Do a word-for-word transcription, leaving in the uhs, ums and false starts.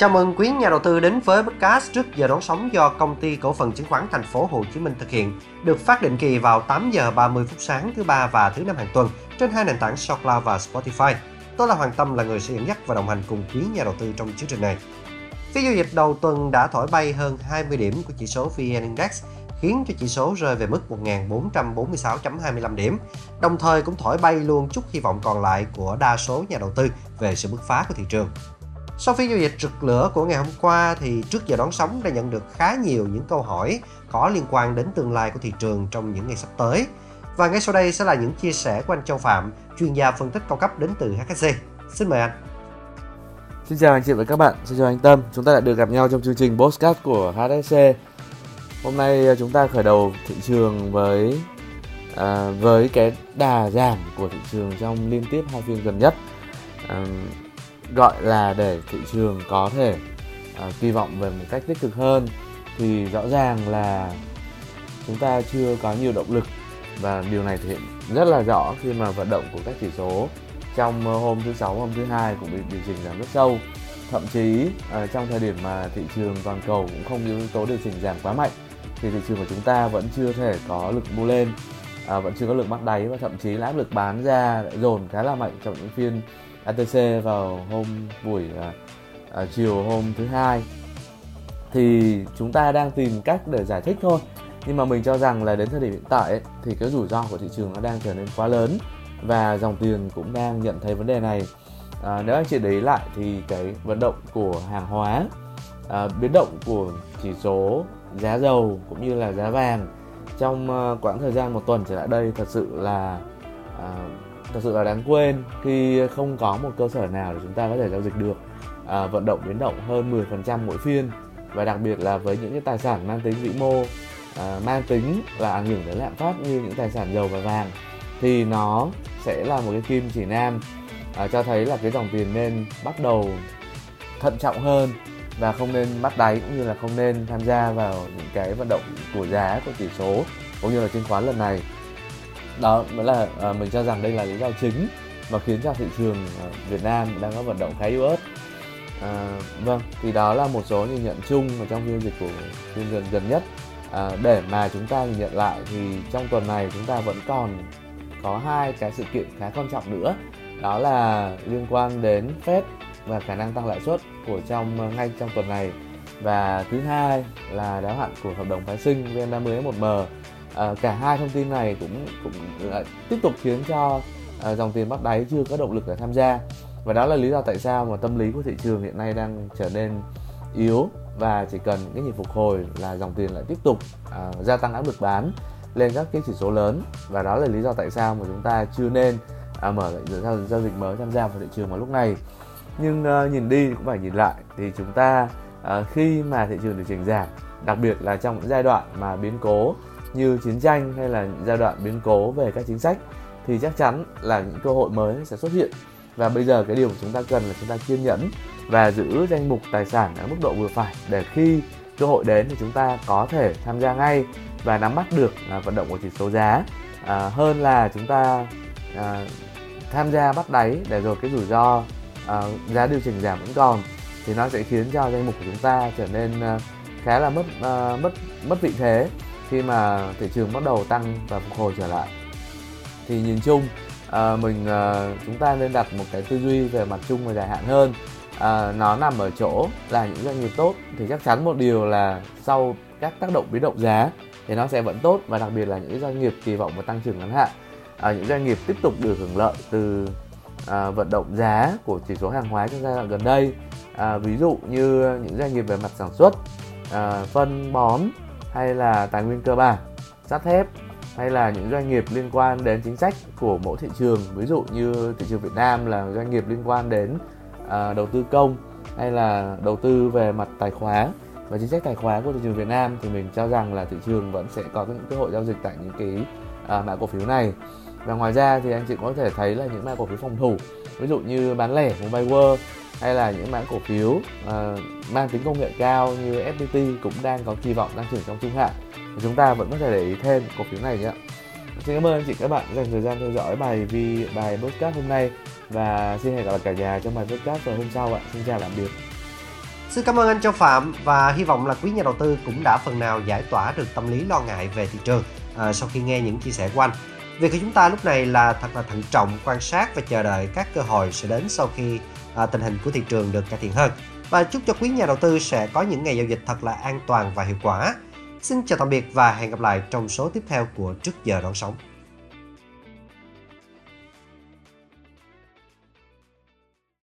Chào mừng quý nhà đầu tư đến với podcast trước giờ đón sóng do công ty cổ phần chứng khoán Thành phố Hồ Chí Minh thực hiện, được phát định kỳ vào tám giờ ba mươi phút sáng thứ ba và thứ năm hàng tuần trên hai nền tảng SoundCloud và Spotify. Tôi là Hoàng Tâm, là người sẽ dẫn dắt và đồng hành cùng quý nhà đầu tư trong chương trình này. Phiên giao dịch đầu tuần đã thổi bay hơn hai mươi điểm của chỉ số vê en Index, khiến cho chỉ số rơi về mức một nghìn bốn trăm bốn mươi sáu phẩy hai mươi lăm điểm, đồng thời cũng thổi bay luôn chút hy vọng còn lại của đa số nhà đầu tư về sự bứt phá của thị trường. Sau phiên giao dịch rực lửa của ngày hôm qua thì trước giờ đón sóng đã nhận được khá nhiều những câu hỏi có liên quan đến tương lai của thị trường trong những ngày sắp tới. Và ngay sau đây sẽ là những chia sẻ của anh Châu Phạm, chuyên gia phân tích cao cấp đến từ hát ét xê. Xin mời anh. Xin chào anh chị và các bạn, xin chào anh Tâm. Chúng ta đã được gặp nhau trong chương trình Postcard của hát ét xê. Hôm nay chúng ta khởi đầu thị trường với à, với cái đà giảm của thị trường trong liên tiếp hai phiên gần nhất. À, gọi là để thị trường có thể uh, kỳ vọng về một cách tích cực hơn thì rõ ràng là chúng ta chưa có nhiều động lực, và điều này thể hiện rất là rõ khi mà vận động của các chỉ số trong uh, hôm thứ sáu, hôm thứ hai cũng bị điều chỉnh giảm rất sâu. Thậm chí uh, trong thời điểm mà thị trường toàn cầu cũng không yếu tố điều chỉnh giảm quá mạnh thì thị trường của chúng ta vẫn chưa thể có lực mua lên, uh, vẫn chưa có lực mắc đáy, và thậm chí là áp lực bán ra đã dồn khá là mạnh trong những phiên hát ét xê vào hôm buổi à, chiều hôm thứ hai. Thì chúng ta đang tìm cách để giải thích thôi, nhưng mà mình cho rằng là đến thời điểm hiện tại ấy, thì cái rủi ro của thị trường nó đang trở nên quá lớn và dòng tiền cũng đang nhận thấy vấn đề này. à, Nếu anh chị để ý lại thì cái vận động của hàng hóa, à, biến động của chỉ số giá dầu cũng như là giá vàng trong à, quãng thời gian một tuần trở lại đây thật sự là à, Thật sự là đáng quên khi không có một cơ sở nào để chúng ta có thể giao dịch được. à, Vận động biến động hơn mười phần trăm mỗi phiên. Và đặc biệt là với những cái tài sản mang tính vĩ mô, à, mang tính là ảnh hưởng đến lạm phát như những tài sản dầu và vàng, thì nó sẽ là một cái kim chỉ nam à, cho thấy là cái dòng tiền nên bắt đầu thận trọng hơn và không nên bắt đáy, cũng như là không nên tham gia vào những cái vận động của giá, của chỉ số cũng như là chứng khoán lần này. Đó mới là à, mình cho rằng đây là lý do chính mà khiến cho thị trường à, Việt Nam đang có vận động khá yếu ớt. à, Vâng, thì đó là một số nhìn nhận chung mà trong phiên dịch của phiên gần gần nhất. à, Để mà chúng ta nhìn nhận lại thì trong tuần này chúng ta vẫn còn có hai cái sự kiện khá quan trọng nữa. Đó là liên quan đến Fed và khả năng tăng lãi suất của trong ngay trong tuần này. Và thứ hai là đáo hạn của hợp đồng phái sinh vê en ba mươi ét một em. À, cả hai thông tin này cũng cũng à, tiếp tục khiến cho à, dòng tiền bắt đáy chưa có động lực để tham gia, và đó là lý do tại sao mà tâm lý của thị trường hiện nay đang trở nên yếu, và chỉ cần cái nhịp phục hồi là dòng tiền lại tiếp tục à, gia tăng áp lực bán lên các cái chỉ số lớn, và đó là lý do tại sao mà chúng ta chưa nên à, mở lại giao dịch mới, tham gia vào thị trường vào lúc này. Nhưng à, nhìn đi cũng phải nhìn lại thì chúng ta à, khi mà thị trường điều chỉnh giảm, đặc biệt là trong những giai đoạn mà biến cố như chiến tranh hay là giai đoạn biến cố về các chính sách, thì chắc chắn là những cơ hội mới sẽ xuất hiện. Và bây giờ cái điều chúng ta cần là chúng ta kiên nhẫn và giữ danh mục tài sản ở mức độ vừa phải, để khi cơ hội đến thì chúng ta có thể tham gia ngay và nắm bắt được à, vận động của chỉ số giá, à, hơn là chúng ta à, tham gia bắt đáy để rồi cái rủi ro à, giá điều chỉnh giảm vẫn còn, thì nó sẽ khiến cho danh mục của chúng ta trở nên à, khá là mất, à, mất, mất vị thế khi mà thị trường bắt đầu tăng và phục hồi trở lại. Thì nhìn chung à, mình à, chúng ta nên đặt một cái tư duy về mặt chung và dài hạn hơn. à, Nó nằm ở chỗ là những doanh nghiệp tốt thì chắc chắn một điều là sau các tác động biến động giá thì nó sẽ vẫn tốt, và đặc biệt là những doanh nghiệp kỳ vọng vào tăng trưởng ngắn hạn, à, những doanh nghiệp tiếp tục được hưởng lợi từ à, vận động giá của chỉ số hàng hóa trong giai đoạn gần đây. à, Ví dụ như những doanh nghiệp về mặt sản xuất, à, phân bón hay là tài nguyên cơ bản, sắt thép, hay là những doanh nghiệp liên quan đến chính sách của mỗi thị trường, ví dụ như thị trường Việt Nam là doanh nghiệp liên quan đến à, đầu tư công hay là đầu tư về mặt tài khóa và chính sách tài khóa của thị trường Việt Nam, thì mình cho rằng là thị trường vẫn sẽ có những cơ hội giao dịch tại những cái à, mã cổ phiếu này. Và ngoài ra thì anh chị có thể thấy là những mã cổ phiếu phòng thủ, ví dụ như bán lẻ Mobile World, hay là những mã cổ phiếu uh, mang tính công nghệ cao như ép pê tê cũng đang có kỳ vọng tăng trưởng trong trung hạn. Chúng ta vẫn có thể để ý thêm cổ phiếu này nhé. Xin cảm ơn anh chị các bạn dành thời gian theo dõi bài vi bài podcast hôm nay, và xin hẹn gặp lại cả nhà trong bài podcast vào hôm sau ạ. Xin chào, tạm biệt. Xin cảm ơn anh Châu Phạm và hy vọng là quý nhà đầu tư cũng đã phần nào giải tỏa được tâm lý lo ngại về thị trường à, sau khi nghe những chia sẻ của anh. Việc của chúng ta lúc này là thật là thận trọng, quan sát và chờ đợi các cơ hội sẽ đến sau khi à, tình hình của thị trường được cải thiện hơn. Và chúc cho quý nhà đầu tư sẽ có những ngày giao dịch thật là an toàn và hiệu quả. Xin chào tạm biệt và hẹn gặp lại trong số tiếp theo của Trước Giờ Đón Sóng.